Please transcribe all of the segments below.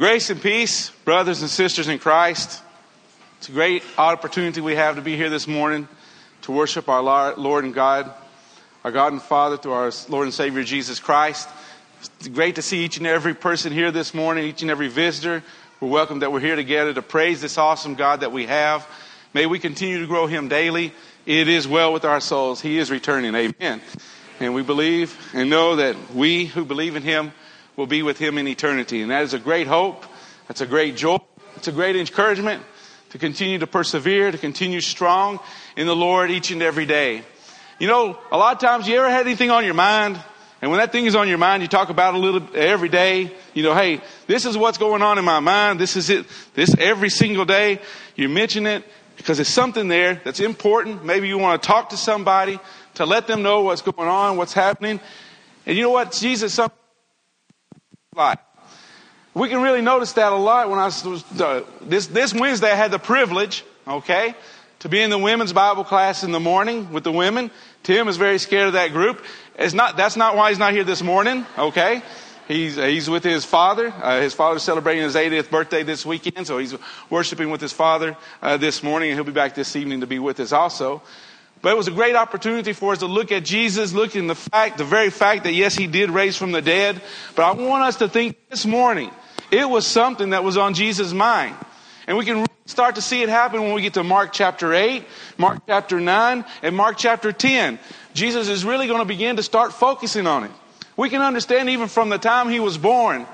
Grace and peace, brothers and sisters in Christ. It's a great opportunity we have to be here this morning to worship our Lord and God, our God and Father through our Lord and Savior Jesus Christ. It's great to see each and every person here this morning, each and every visitor. We're welcome that we're here together to praise this awesome God that we have. May we continue to grow Him daily. It is well with our souls. He is returning. Amen. And we believe and know that we who believe in Him will be with Him in eternity. And that is a great hope. That's a great joy. It's a great encouragement to continue to persevere, to continue strong in the Lord each and every day. You know, a lot of times, you ever had anything on your mind? And when that thing is on your mind, you talk about it a little every day. You know, hey, this is what's going on in my mind. This is it. This every single day. You mention it because there's something there that's important. Maybe you want to talk to somebody to let them know what's going on, what's happening. And you know what? Jesus sometimes life. We can really notice that a lot. When I was this Wednesday, I had the privilege, to be in the women's Bible class in the morning with the women. Tim is very scared of that group. That's not why he's not here this morning. Okay, he's with his father. His father's celebrating his 80th birthday this weekend, so he's worshiping with his father this morning, and he'll be back this evening to be with us also. But it was a great opportunity for us to look at Jesus, look in the very fact that, yes, He did raise from the dead. But I want us to think this morning, it was something that was on Jesus' mind. And we can really start to see it happen when we get to Mark chapter 8, Mark chapter 9, and Mark chapter 10. Jesus is really going to begin to start focusing on it. We can understand even from the time He was born,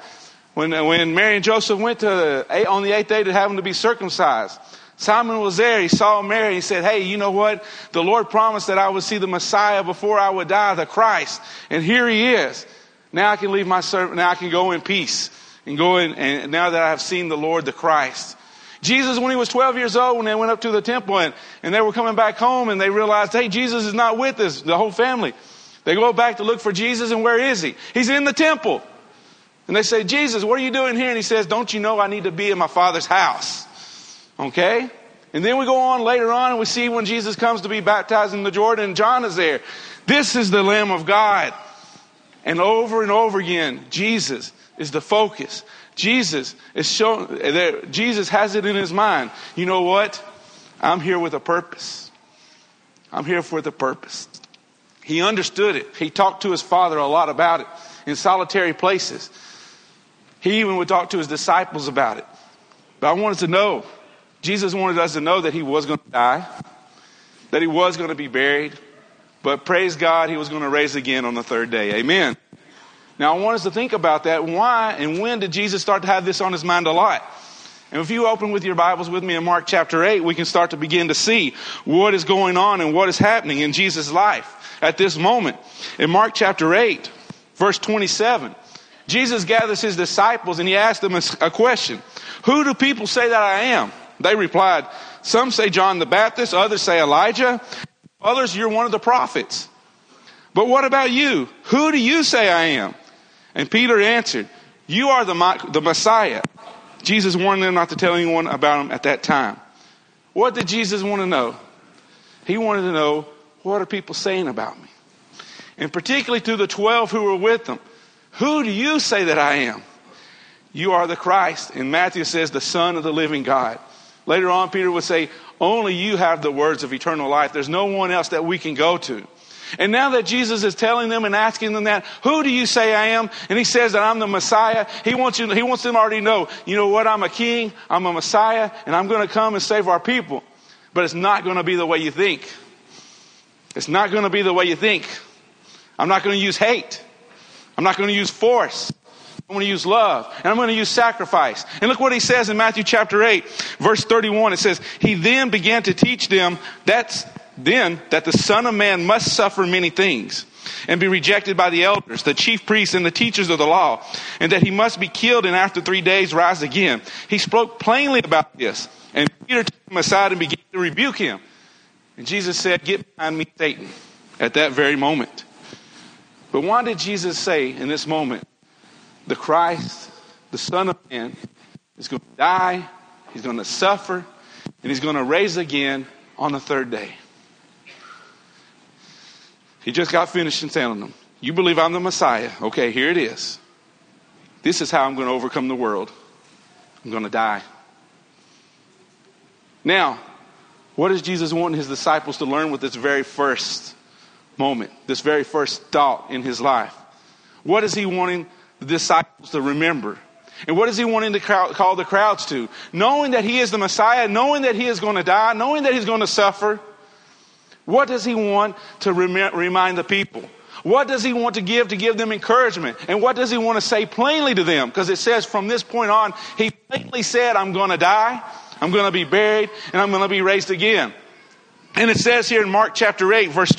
when Mary and Joseph went on the eighth day to have Him to be circumcised. Simon was there. He saw Mary. He said, hey, you know what? The Lord promised that I would see the Messiah before I would die, the Christ. And here He is. Now I can leave my servant. Now I can go in peace and and now that I have seen the Lord, the Christ. Jesus, when He was 12 years old, when they went up to the temple and they were coming back home and they realized, hey, Jesus is not with us, the whole family. They go back to look for Jesus, and where is He? He's in the temple. And they say, Jesus, what are you doing here? And He says, don't you know I need to be in my Father's house? Okay? And then we go on later on and we see when Jesus comes to be baptized in the Jordan, John is there. This is the Lamb of God. And over again, Jesus is the focus. Jesus has it in His mind. You know what? I'm here with a purpose. I'm here for the purpose. He understood it. He talked to His Father a lot about it in solitary places. He even would talk to His disciples about it. But I wanted to know, Jesus wanted us to know that He was going to die, that He was going to be buried, but praise God, He was going to rise again on the third day. Amen. Now I want us to think about that. Why and when did Jesus start to have this on His mind a lot? And if you open with your Bibles with me in Mark chapter 8, we can start to begin to see what is going on and what is happening in Jesus' life at this moment. In Mark chapter 8, verse 27, Jesus gathers His disciples and He asks them a question. Who do people say that I am? They replied, some say John the Baptist, others say Elijah, others you're one of the prophets. But what about you? Who do you say I am? And Peter answered, you are the Messiah. Jesus warned them not to tell anyone about Him at that time. What did Jesus want to know? He wanted to know, what are people saying about me? And particularly to the 12 who were with Him, who do you say that I am? You are the Christ. And Matthew says, the Son of the living God. Later on, Peter would say, only you have the words of eternal life. There's no one else that we can go to. And now that Jesus is telling them and asking them that, who do you say I am? And He says that I'm the Messiah. He wants them to already know, you know what? I'm a king, I'm a Messiah, and I'm going to come and save our people. But it's not going to be the way you think. It's not going to be the way you think. I'm not going to use hate. I'm not going to use force. I'm going to use love, and I'm going to use sacrifice. And look what He says in Matthew chapter 8, verse 31. It says, He then began to teach them that the Son of Man must suffer many things and be rejected by the elders, the chief priests, and the teachers of the law, and that He must be killed and after 3 days rise again. He spoke plainly about this, and Peter took Him aside and began to rebuke him. And Jesus said, get behind me, Satan, at that very moment. But why did Jesus say in this moment, the Christ, the Son of Man, is going to die, He's going to suffer, and He's going to rise again on the third day? He just got finished in telling them, you believe I'm the Messiah. Okay, here it is. This is how I'm going to overcome the world. I'm going to die. Now, what does Jesus want his disciples to learn with this very first moment, this very first thought in his life? What is he wanting the disciples to remember? And what is he wanting to call the crowds to? Knowing that he is the Messiah, knowing that he is going to die, knowing that he's going to suffer. What does he want to remind the people? What does he want to give them encouragement? And what does he want to say plainly to them? Because it says from this point on, he plainly said, I'm going to die, I'm going to be buried, and I'm going to be raised again. And it says here in Mark chapter 8, verse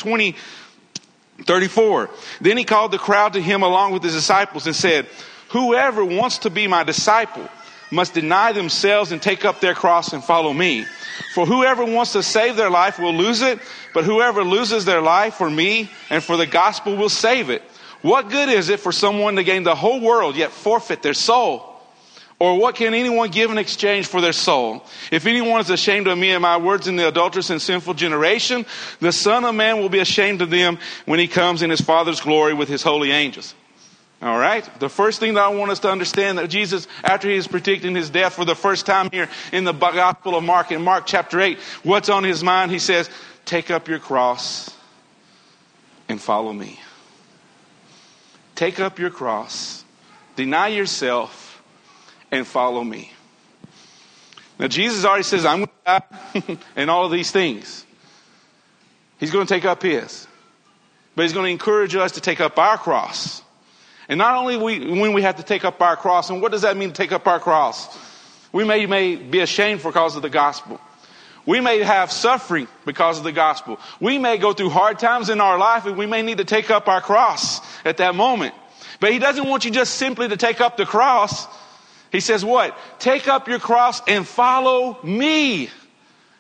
34, then he called the crowd to him along with his disciples and said, whoever wants to be my disciple must deny themselves and take up their cross and follow me. For whoever wants to save their life will lose it, but whoever loses their life for me and for the gospel will save it. What good is it for someone to gain the whole world yet forfeit their soul? Or what can anyone give in exchange for their soul? If anyone is ashamed of me and my words in the adulterous and sinful generation, the Son of Man will be ashamed of them when he comes in his Father's glory with his holy angels. All right. The first thing that I want us to understand that Jesus, after he is predicting his death for the first time here in the Gospel of Mark, in Mark chapter 8, what's on his mind? He says, take up your cross and follow me. Take up your cross, deny yourself, and follow me. Now, Jesus already says, I'm going to die and all of these things. He's going to take up his. But he's going to encourage us to take up our cross. And not only when we have to take up our cross, and what does that mean to take up our cross? We may be ashamed for cause of the gospel. We may have suffering because of the gospel. We may go through hard times in our life, and we may need to take up our cross at that moment. But he doesn't want you just simply to take up the cross. He says what? Take up your cross and follow me.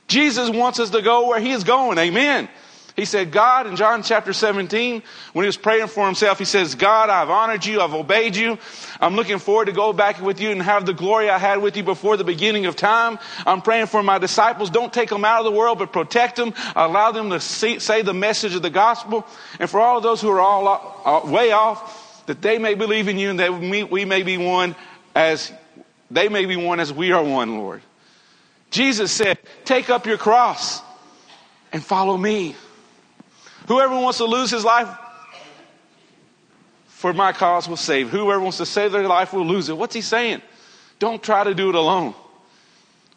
Jesus wants us to go where he is going. Amen. He said, God, in John chapter 17, when he was praying for himself, he says, God, I've honored you. I've obeyed you. I'm looking forward to go back with you and have the glory I had with you before the beginning of time. I'm praying for my disciples. Don't take them out of the world, but protect them. Allow them to say the message of the gospel. And for all of those who are all way off, that they may believe in you and that we may be one as they may be one as we are one, Lord. Jesus said, take up your cross and follow me. Whoever wants to lose his life for my cause will save. Whoever wants to save their life will lose it. What's he saying? Don't try to do it alone.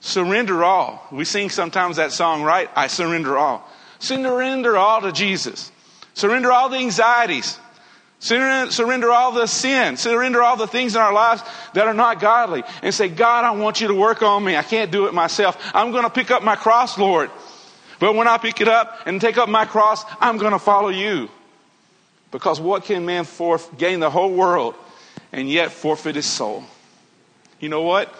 Surrender all. We sing sometimes that song, right? I surrender all. Surrender all to Jesus. Surrender all the anxieties. Surrender all the sin. Surrender all the things in our lives that are not godly. And say, God, I want you to work on me. I can't do it myself. I'm going to pick up my cross, Lord. But when I pick it up and take up my cross, I'm going to follow you. Because what can man gain the whole world and yet forfeit his soul? You know what?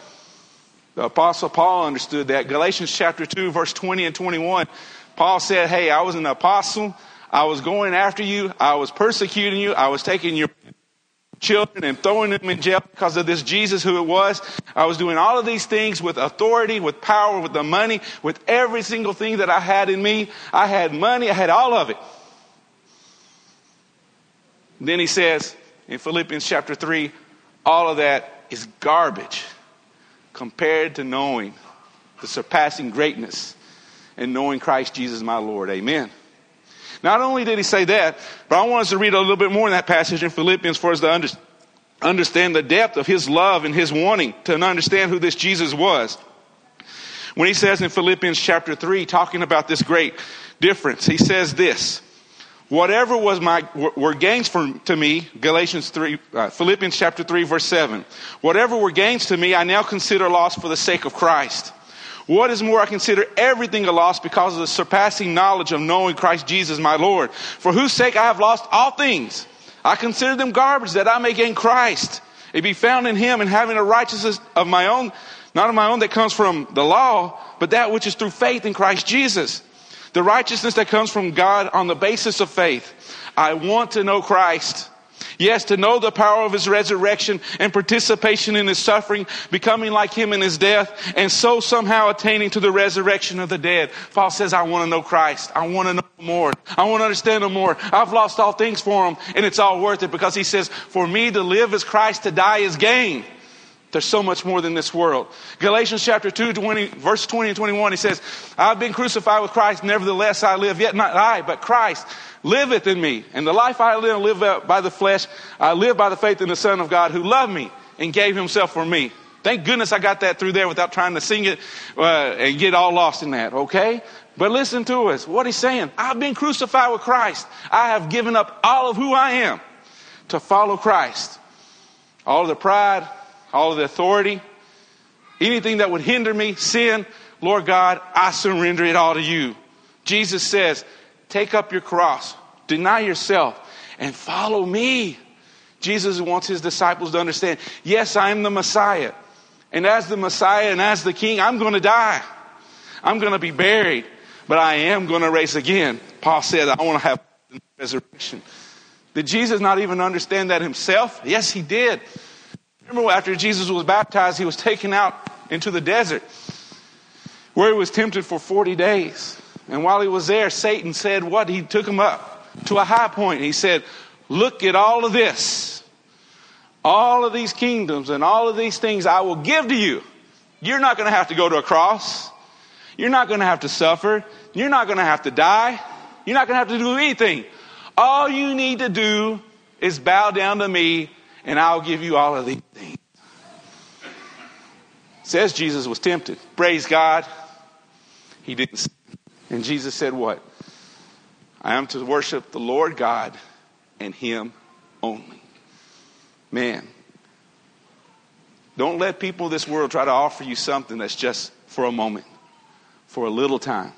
The Apostle Paul understood that. Galatians chapter 2, verse 20 and 21. Paul said, hey, I was an apostle. I was going after you. I was persecuting you. I was taking your children and throwing them in jail because of this Jesus who it was. I was doing all of these things with authority, with power, with the money, with every single thing that I had in me. I had money. I had all of it. And then he says in Philippians chapter 3, all of that is garbage compared to knowing the surpassing greatness and knowing Christ Jesus my Lord. Amen. Not only did he say that, but I want us to read a little bit more in that passage in Philippians for us to understand the depth of his love and his wanting to understand who this Jesus was. When he says in Philippians chapter 3, talking about this great difference, he says this, whatever were gains to me, Philippians chapter 3, verse 7, whatever were gains to me, I now consider loss for the sake of Christ. What is more, I consider everything a loss because of the surpassing knowledge of knowing Christ Jesus, my Lord, for whose sake I have lost all things. I consider them garbage that I may gain Christ and be found in him and having a righteousness of my own, not of my own that comes from the law, but that which is through faith in Christ Jesus. The righteousness that comes from God on the basis of faith. I want to know Christ. Yes, to know the power of his resurrection and participation in his suffering, becoming like him in his death, and so somehow attaining to the resurrection of the dead. Paul says, I want to know Christ. I want to know more. I want to understand him more. I've lost all things for him, and it's all worth it because he says, for me to live is Christ, to die is gain. There's so much more than this world. Galatians chapter 2, verse 20 and 21, he says, I've been crucified with Christ, nevertheless I live, yet not I, but Christ liveth in me. And the life I live by the flesh, I live by the faith in the Son of God who loved me and gave himself for me. Thank goodness I got that through there without trying to sing it and get all lost in that, okay? But listen to us, what he's saying. I've been crucified with Christ. I have given up all of who I am to follow Christ. All of the pride, all of the authority, anything that would hinder me, sin, Lord God, I surrender it all to you. Jesus says, take up your cross, deny yourself, and follow me. Jesus wants his disciples to understand, yes, I am the Messiah. And as the Messiah and as the King, I'm going to die. I'm going to be buried, but I am going to rise again. Paul said, I want to have resurrection. Did Jesus not even understand that himself? Yes, he did. Remember, after Jesus was baptized, he was taken out into the desert where he was tempted for 40 days. And while he was there, Satan said what? He took him up to a high point. He said, look at all of this, all of these kingdoms and all of these things I will give to you. You're not going to have to go to a cross. You're not going to have to suffer. You're not going to have to die. You're not going to have to do anything. All you need to do is bow down to me, and I'll give you all of these things. It says Jesus was tempted. Praise God. He didn't sin. And Jesus said what? I am to worship the Lord God and him only. Man, don't let people of this world try to offer you something that's just for a moment, for a little time,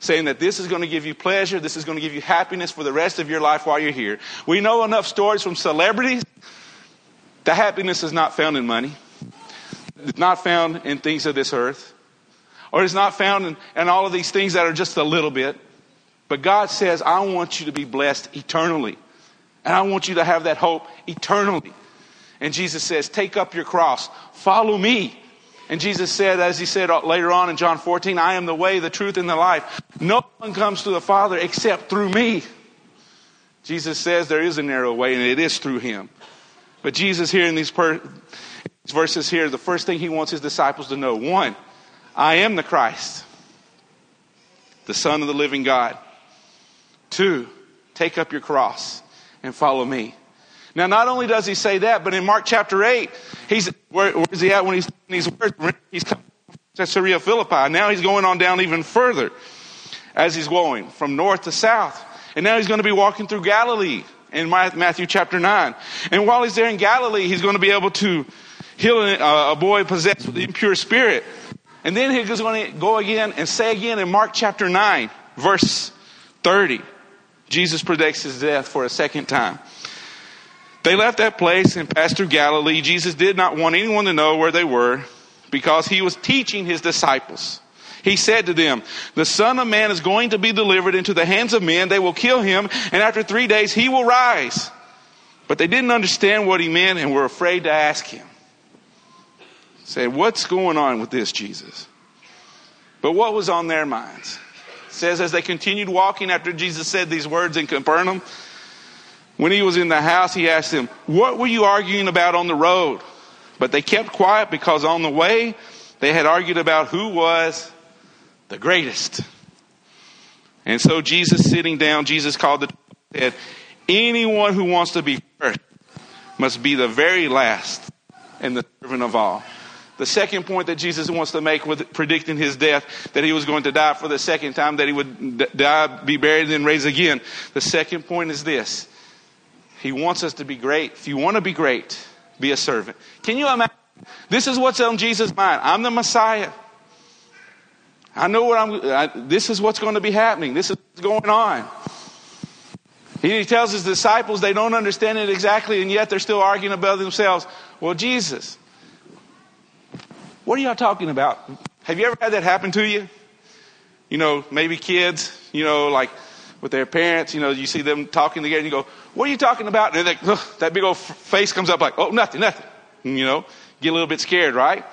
saying that this is going to give you pleasure, this is going to give you happiness for the rest of your life while you're here. We know enough stories from celebrities. The happiness is not found in money. It's not found in things of this earth. Or it's not found in all of these things that are just a little bit. But God says, I want you to be blessed eternally. And I want you to have that hope eternally. And Jesus says, take up your cross. Follow me. And Jesus said, as he said later on in John 14, I am the way, the truth, and the life. No one comes to the Father except through me. Jesus says there is a narrow way, and it is through him. But Jesus here in these verses here, the first thing he wants his disciples to know, one, I am the Christ, the Son of the living God. Two, take up your cross and follow me. Now, not only does he say that, but in Mark chapter 8, where is he at when he's saying these words? He's coming from Caesarea Philippi. Now he's going on down even further as he's going from north to south. And now he's going to be walking through Galilee in Matthew chapter 9. And while he's there in Galilee, he's going to be able to heal a boy possessed with the impure spirit. And then he's going to go again and say again in Mark chapter 9, verse 30, Jesus predicts his death for a second time. They left that place and passed through Galilee. Jesus did not want anyone to know where they were because he was teaching his disciples. He said to them, the Son of Man is going to be delivered into the hands of men. They will kill him, and after 3 days he will rise. But they didn't understand what he meant and were afraid to ask him. Say, what's going on with this, Jesus? But what was on their minds? It says as they continued walking after Jesus said these words in Capernaum, when he was in the house, he asked them, what were you arguing about on the road? But they kept quiet because on the way they had argued about who was the greatest. And so Jesus sitting down, Jesus called the 12 and said, anyone who wants to be first must be the very last and the servant of all. The second point that Jesus wants to make with predicting his death, that he was going to die for the second time, that he would die, be buried, and then raise again. The second point is this. He wants us to be great. If you want to be great, be a servant. Can you imagine? This is what's on Jesus' mind. I'm the Messiah. I know what this is what's going to be happening. This is what's going on. He tells his disciples they don't understand it exactly, and yet they're still arguing about themselves. Well, Jesus, what are y'all talking about? Have you ever had that happen to you? You know, maybe kids, you know, like with their parents, you know, you see them talking together and you go, what are you talking about? And they're like, that big old face comes up like, oh, nothing. You know, get a little bit scared, right?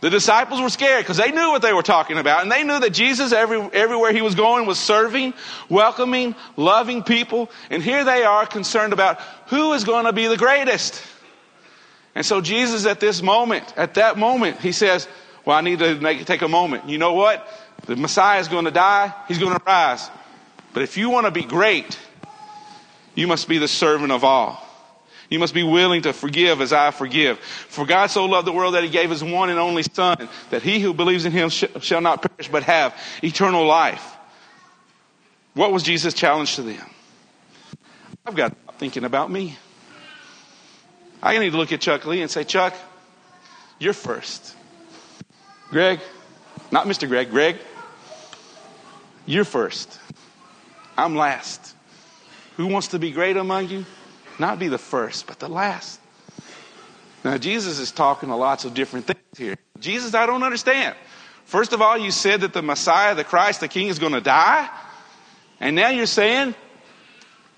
The disciples were scared because they knew what they were talking about. And they knew that Jesus, everywhere he was going, was serving, welcoming, loving people. And here they are concerned about who is going to be the greatest. And so Jesus at that moment, he says, well, I need to take a moment. You know what? The Messiah is going to die. He's going to rise. But if you want to be great, you must be the servant of all. You must be willing to forgive as I forgive. For God so loved the world that he gave his one and only Son, that he who believes in him shall not perish but have eternal life. What was Jesus' challenge to them? I've got to stop thinking about me. I need to look at Chuck Lee and say, Chuck, you're first. Greg, not Mr. Greg, Greg, you're first. I'm last. Who wants to be great among you? Not be the first, but the last. Now, Jesus is talking to lots of different things here. Jesus, I don't understand. First of all, you said that the Messiah, the Christ, the King is going to die. And now you're saying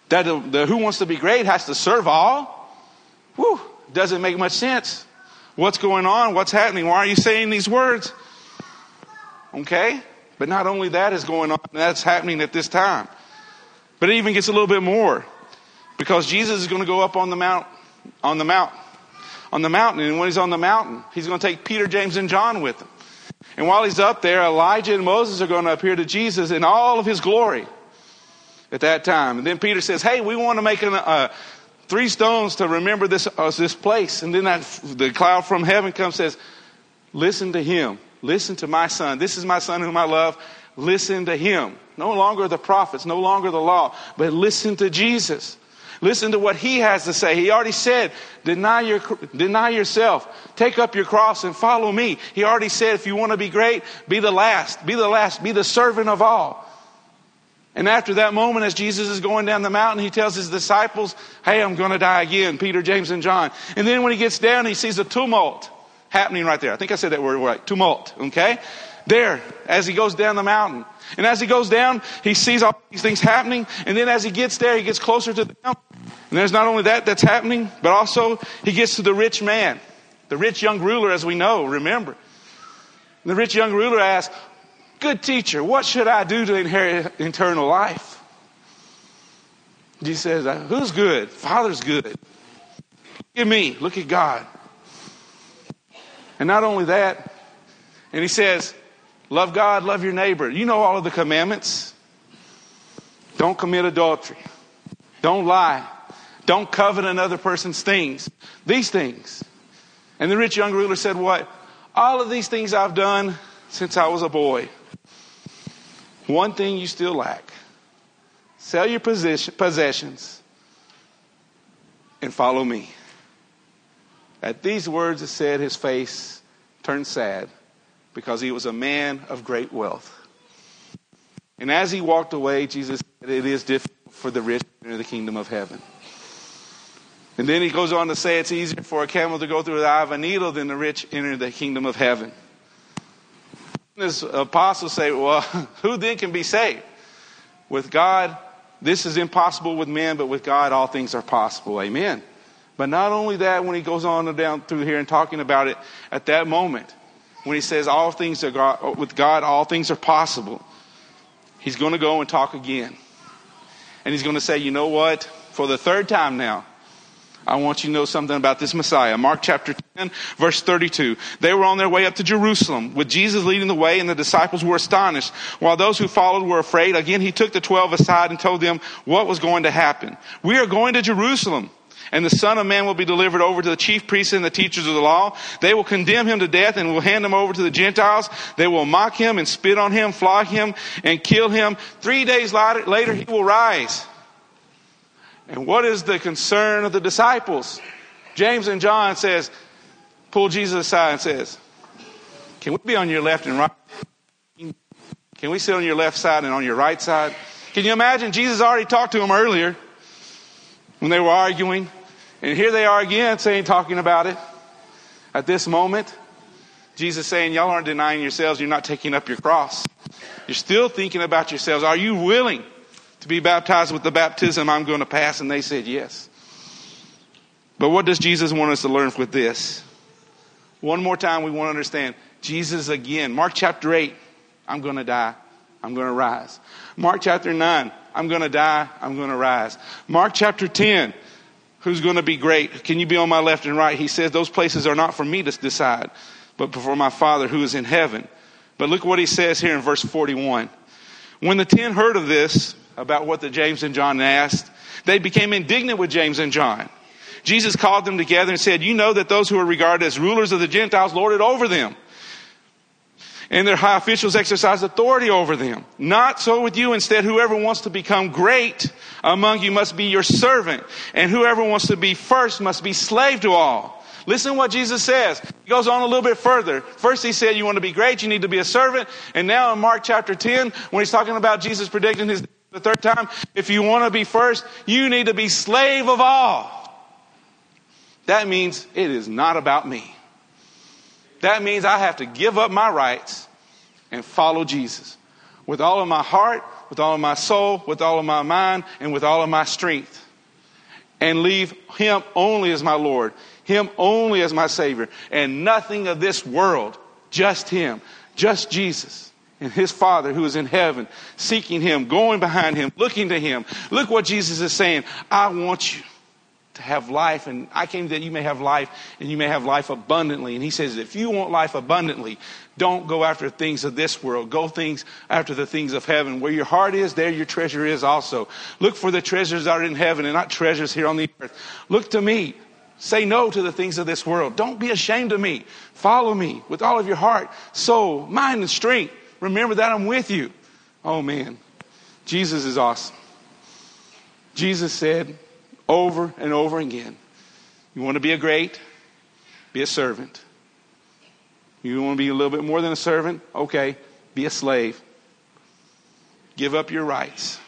that the who wants to be great has to serve all? Whew, doesn't make much sense. What's going on? What's happening? Why are you saying these words? Okay, but not only that is going on, that's happening at this time. But it even gets a little bit more. Because Jesus is going to go up on the mountain. And when he's on the mountain, he's going to take Peter, James, and John with him. And while he's up there, Elijah and Moses are going to appear to Jesus in all of his glory at that time. And then Peter says, hey, we want to make three stones to remember this place. And then the cloud from heaven comes and says, listen to him. Listen to my son. This is my son whom I love. Listen to him. No longer the prophets, no longer the law, but listen to Jesus. Listen to what he has to say. He already said, deny yourself. Take up your cross and follow me. He already said, if you want to be great, be the last. Be the last. Be the servant of all. And after that moment, as Jesus is going down the mountain, he tells his disciples, hey, I'm going to die again, Peter, James, and John. And then when he gets down, he sees a tumult happening right there. I think I said that word right, tumult, okay? There, as he goes down the mountain. And as he goes down, he sees all these things happening. And then as he gets there, he gets closer to the mountain. And there's not only that that's happening, but also he gets to the rich man, the rich young ruler, as we know, remember. And the rich young ruler asks, good teacher, what should I do to inherit eternal life? Jesus says, who's good? Father's good. Look at me. Look at God. And not only that, and he says, love God, love your neighbor. You know all of the commandments. Don't commit adultery. Don't lie. Don't covet another person's things. These things. And the rich young ruler said what? All of these things I've done since I was a boy. One thing you still lack. Sell your possessions and follow me. At these words it said his face turned sad, because he was a man of great wealth. And as he walked away, Jesus said, it is difficult for the rich to enter the kingdom of heaven. And then he goes on to say, it's easier for a camel to go through the eye of a needle than the rich enter the kingdom of heaven. And his apostles say, well, who then can be saved? With God, this is impossible with men, but with God, all things are possible. Amen. But not only that, when he goes on down through here and talking about it at that moment, when he says all things are God, with God, all things are possible, he's going to go and talk again. And he's going to say, you know what? For the third time now, I want you to know something about this Messiah. Mark chapter 10, verse 32. They were on their way up to Jerusalem with Jesus leading the way, and the disciples were astonished, while those who followed were afraid. Again, he took the 12 aside and told them what was going to happen. We are going to Jerusalem. And the Son of Man will be delivered over to the chief priests and the teachers of the law. They will condemn him to death and will hand him over to the Gentiles. They will mock him and spit on him, flog him, and kill him. 3 days later, he will rise. And what is the concern of the disciples? James and John pull Jesus aside and says, can we be on your left and right? Can we sit on your left side and on your right side? Can you imagine? Jesus already talked to him earlier when they were arguing. And here they are again talking about it. At this moment, Jesus saying, y'all aren't denying yourselves. You're not taking up your cross. You're still thinking about yourselves. Are you willing to be baptized with the baptism I'm going to pass? And they said, yes. But what does Jesus want us to learn with this? One more time, we want to understand. Jesus again, Mark chapter 8, I'm going to die. I'm going to rise. Mark chapter 9, I'm going to die. I'm going to rise. Mark chapter 10, who's going to be great? Can you be on my left and right? He says, those places are not for me to decide, but for my Father who is in heaven. But look what he says here in verse 41. When the 10 heard of this, about what the James and John asked, they became indignant with James and John. Jesus called them together and said, you know that those who are regarded as rulers of the Gentiles lord it over them, and their high officials exercise authority over them. Not so with you. Instead, whoever wants to become great among you must be your servant, and whoever wants to be first must be slave to all. Listen to what Jesus says. He goes on a little bit further. First he said, you want to be great, you need to be a servant. And now in Mark chapter 10, when he's talking about Jesus predicting his death the third time, if you want to be first, you need to be slave of all. That means it is not about me. That means I have to give up my rights and follow Jesus with all of my heart, with all of my soul, with all of my mind, and with all of my strength, and leave him only as my Lord, him only as my Savior, and nothing of this world, just him, just Jesus and his Father who is in heaven, seeking him, going behind him, looking to him. Look what Jesus is saying. I want you to have life, and I came that you may have life, and you may have life abundantly. And he says, if you want life abundantly, don't go after things of this world. Go things after the things of heaven. Where your heart is, there your treasure is also. Look for the treasures that are in heaven and not treasures here on the earth. Look to me. Say no to the things of this world. Don't be ashamed of me. Follow me with all of your heart, soul, mind, and strength. Remember that I'm with you. Oh man, Jesus is awesome. Jesus said over and over again, you want to be a great, be a servant. You want to be a little bit more than a servant? Okay, be a slave. Give up your rights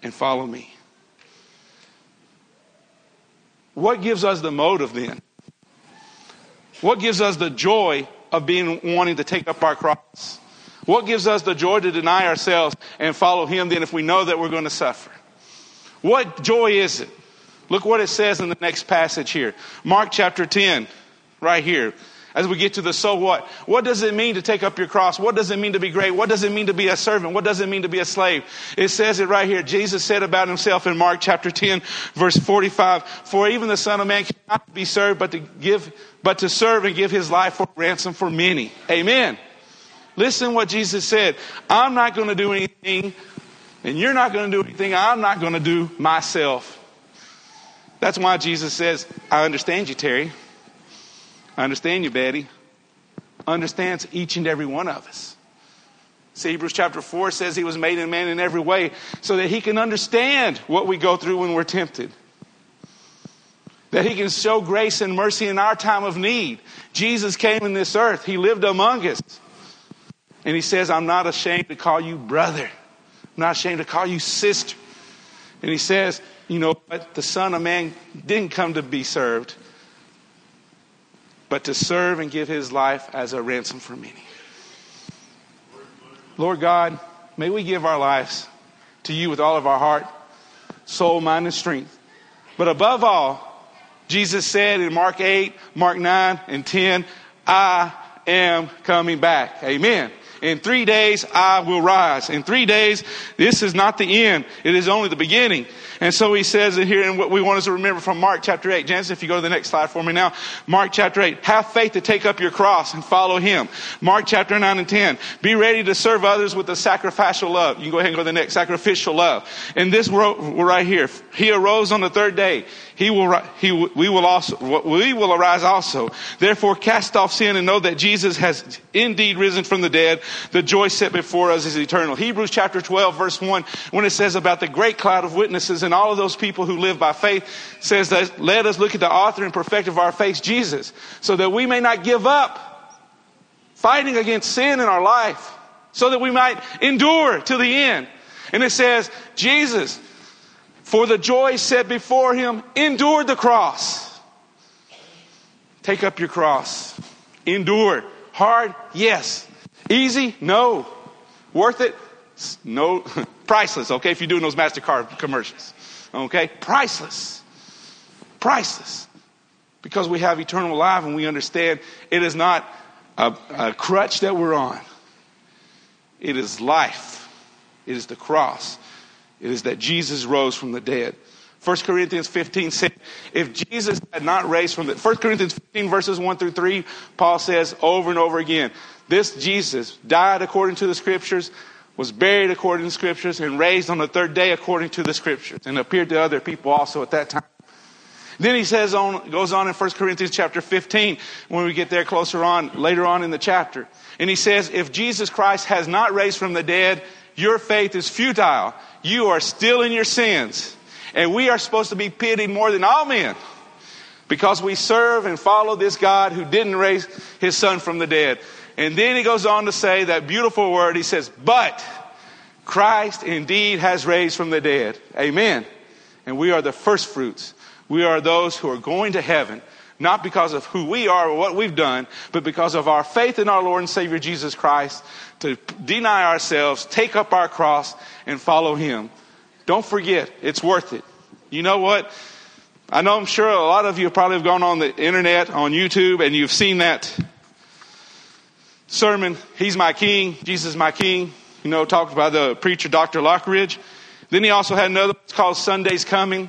and follow me. What gives us the motive then? What gives us the joy of wanting to take up our cross? What gives us the joy to deny ourselves and follow him then if we know that we're going to suffer? What joy is it? Look what it says in the next passage here. Mark chapter 10, right here. As we get to the so what. What does it mean to take up your cross? What does it mean to be great? What does it mean to be a servant? What does it mean to be a slave? It says it right here. Jesus said about himself in Mark chapter 10, verse 45, for even the Son of Man cannot be served, but to serve and give his life for ransom for many. Amen. Listen what Jesus said. I'm not going to do anything, and you're not going to do anything I'm not going to do myself. That's why Jesus says, I understand you, Terry. I understand you, Betty. Understands each and every one of us. See, Hebrews chapter 4 says he was made a man in every way so that he can understand what we go through when we're tempted. That he can show grace and mercy in our time of need. Jesus came in this earth. He lived among us. And he says, I'm not ashamed to call you brother. I'm not ashamed to call you sister. And he says, you know what? The Son of Man didn't come to be served, but to serve and give his life as a ransom for many. Lord God, may we give our lives to you with all of our heart, soul, mind, and strength. But above all, Jesus said in Mark 8, Mark 9, and 10, I am coming back. Amen. In 3 days, I will rise. In 3 days, this is not the end. It is only the beginning. And so he says it here, and what we want us to remember from Mark chapter 8. Janice, if you go to the next slide for me now. Mark chapter 8, have faith to take up your cross and follow him. Mark chapter 9 and 10, be ready to serve others with a sacrificial love. You can go ahead and go to the next, sacrificial love. And this we're right here. He arose on the third day. We will arise also. Therefore, cast off sin and know that Jesus has indeed risen from the dead. The joy set before us is eternal. Hebrews chapter 12, verse 1, when it says about the great cloud of witnesses and all of those people who live by faith, says that let us look at the author and perfecter of our faith, Jesus, so that we may not give up fighting against sin in our life, so that we might endure to the end. And it says, Jesus, for the joy set before him, endured the cross. Take up your cross. Endure. Hard? Yes. Easy? No. Worth it? No. Priceless, okay, if you're doing those MasterCard commercials. Okay? Priceless. Priceless. Because we have eternal life and we understand it is not a crutch that we're on. It is life. It is the cross. It is that Jesus rose from the dead. 1 Corinthians 15 says, if Jesus had not raised from the... 1 Corinthians 15 verses 1 through 3, Paul says over and over again, this Jesus died according to the Scriptures, was buried according to the Scriptures, and raised on the third day according to the Scriptures, and appeared to other people also at that time. Then he says goes on in 1 Corinthians chapter 15, when we get there closer on, later on in the chapter. And he says, if Jesus Christ has not raised from the dead, your faith is futile. You are still in your sins. And we are supposed to be pitied more than all men, because we serve and follow this God who didn't raise his son from the dead. And then he goes on to say that beautiful word. He says, but Christ indeed has raised from the dead. Amen. And we are the first fruits. We are those who are going to heaven, not because of who we are or what we've done, but because of our faith in our Lord and Savior Jesus Christ, to deny ourselves, take up our cross, and follow him. Don't forget, it's worth it. You know what? I know I'm sure a lot of you probably have gone on the internet, on YouTube, and you've seen that sermon, He's My King, Jesus My King, you know, talked by the preacher, Dr. Lockridge. Then he also had another, it's called Sunday's Coming.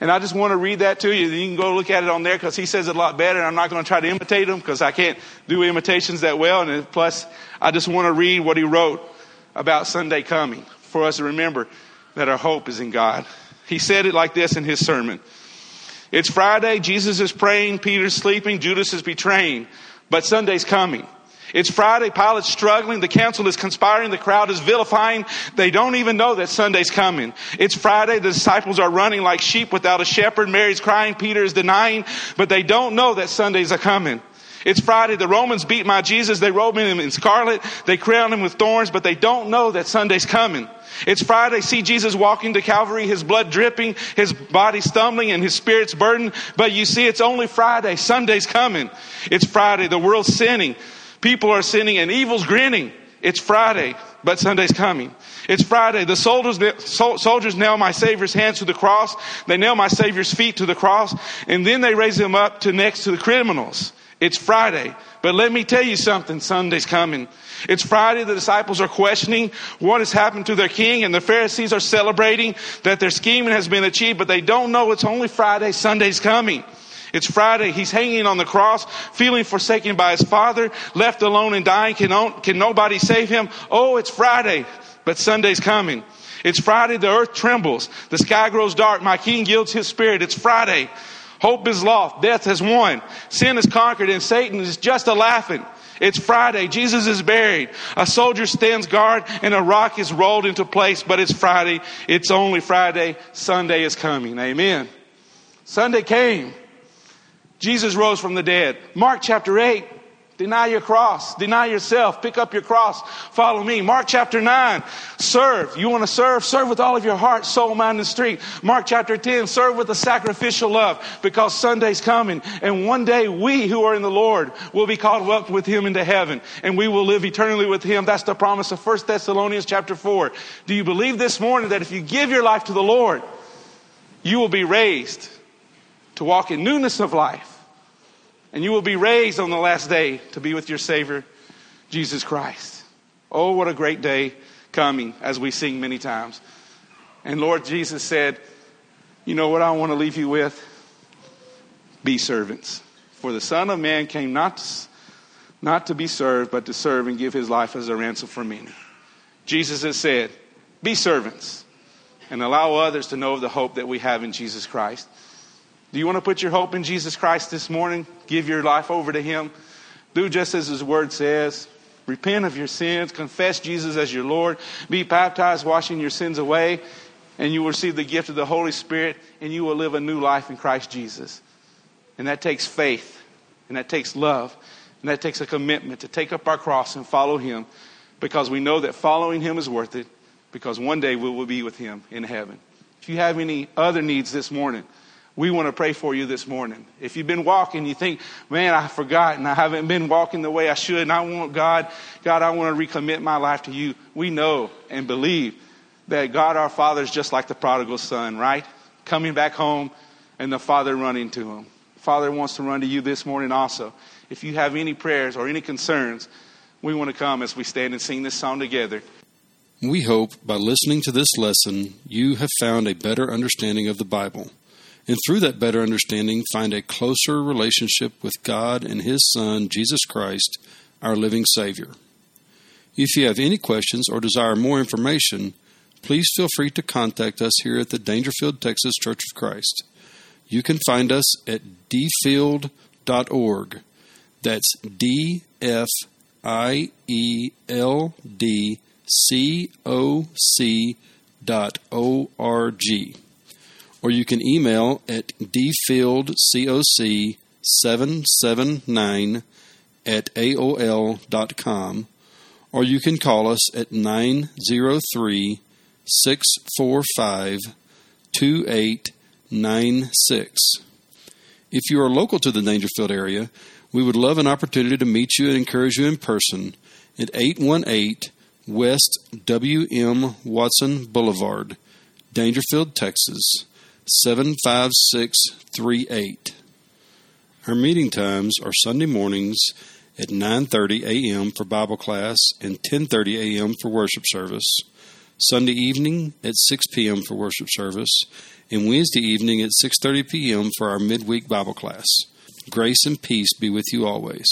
And I just want to read that to you. You can go look at it on there, because he says it a lot better. And I'm not going to try to imitate him, because I can't do imitations that well. And plus, I just want to read what he wrote about Sunday coming, for us to remember that our hope is in God. He said it like this in his sermon. It's Friday. Jesus is praying. Peter's sleeping. Judas is betraying. But Sunday's coming. It's Friday. Pilate's struggling. The council is conspiring. The crowd is vilifying. They don't even know that Sunday's coming. It's Friday. The disciples are running like sheep without a shepherd. Mary's crying. Peter is denying. But they don't know that Sunday's a coming. It's Friday. The Romans beat my Jesus. They robed him in scarlet. They crowned him with thorns. But they don't know that Sunday's coming. It's Friday. See Jesus walking to Calvary, his blood dripping, his body stumbling, and his spirit's burdened. But you see, it's only Friday. Sunday's coming. It's Friday. The world's sinning. People are sinning and evil's grinning. It's Friday, but Sunday's coming. It's Friday. The soldiers nail my Savior's hands to the cross. They nail my Savior's feet to the cross. And then they raise him up to next to the criminals. It's Friday. But let me tell you something. Sunday's coming. It's Friday. The disciples are questioning what has happened to their king. And the Pharisees are celebrating that their scheming has been achieved. But they don't know it's only Friday. Sunday's coming. It's Friday. He's hanging on the cross, feeling forsaken by his father, left alone and dying. Can nobody save him? Oh, it's Friday, but Sunday's coming. It's Friday. The earth trembles. The sky grows dark. My king yields his spirit. It's Friday. Hope is lost. Death has won. Sin is conquered, and Satan is just a laughing. It's Friday. Jesus is buried. A soldier stands guard, and a rock is rolled into place. But it's Friday. It's only Friday. Sunday is coming. Amen. Sunday came. Jesus rose from the dead. Mark chapter 8, deny your cross, deny yourself, pick up your cross, follow me. Mark chapter 9, serve. You want to serve? Serve with all of your heart, soul, mind, and strength. Mark chapter 10, serve with a sacrificial love, because Sunday's coming. And one day we who are in the Lord will be called up with him into heaven, and we will live eternally with him. That's the promise of 1 Thessalonians chapter 4. Do you believe this morning that if you give your life to the Lord, you will be raised to walk in newness of life? And you will be raised on the last day to be with your Savior, Jesus Christ. Oh, what a great day coming, as we sing many times. And Lord Jesus said, you know what I want to leave you with? Be servants. For the Son of Man came not to be served, but to serve and give his life as a ransom for many. Jesus has said, be servants and allow others to know of the hope that we have in Jesus Christ. Do you want to put your hope in Jesus Christ this morning? Give your life over to him. Do just as his word says. Repent of your sins. Confess Jesus as your Lord. Be baptized, washing your sins away. And you will receive the gift of the Holy Spirit. And you will live a new life in Christ Jesus. And that takes faith. And that takes love. And that takes a commitment to take up our cross and follow him. Because we know that following him is worth it. Because one day we will be with him in heaven. If you have any other needs this morning, we want to pray for you this morning. If you've been walking, you think, man, I forgot and I haven't been walking the way I should, and I want God, I want to recommit my life to you. We know and believe that God, our Father, is just like the prodigal son, right? Coming back home and the father running to him. Father wants to run to you this morning also. If you have any prayers or any concerns, we want to come as we stand and sing this song together. We hope by listening to this lesson, you have found a better understanding of the Bible, and through that better understanding, find a closer relationship with God and His Son, Jesus Christ, our living Savior. If you have any questions or desire more information, please feel free to contact us here at the Dangerfield, Texas Church of Christ. You can find us at dfield.org. That's DFIELDCOC.org. Or you can email at dfieldcoc779@aol.com. Or you can call us at 903-645-2896. If you are local to the Dangerfield area, we would love an opportunity to meet you and encourage you in person at 818 West W.M. Watson Boulevard, Dangerfield, Texas, 75638. Our meeting times are Sunday mornings at 9:30 a.m. for Bible class and 10:30 a.m. for worship service, Sunday evening at 6 p.m. for worship service, and Wednesday evening at 6:30 p.m. for our midweek Bible class. Grace and peace be with you always.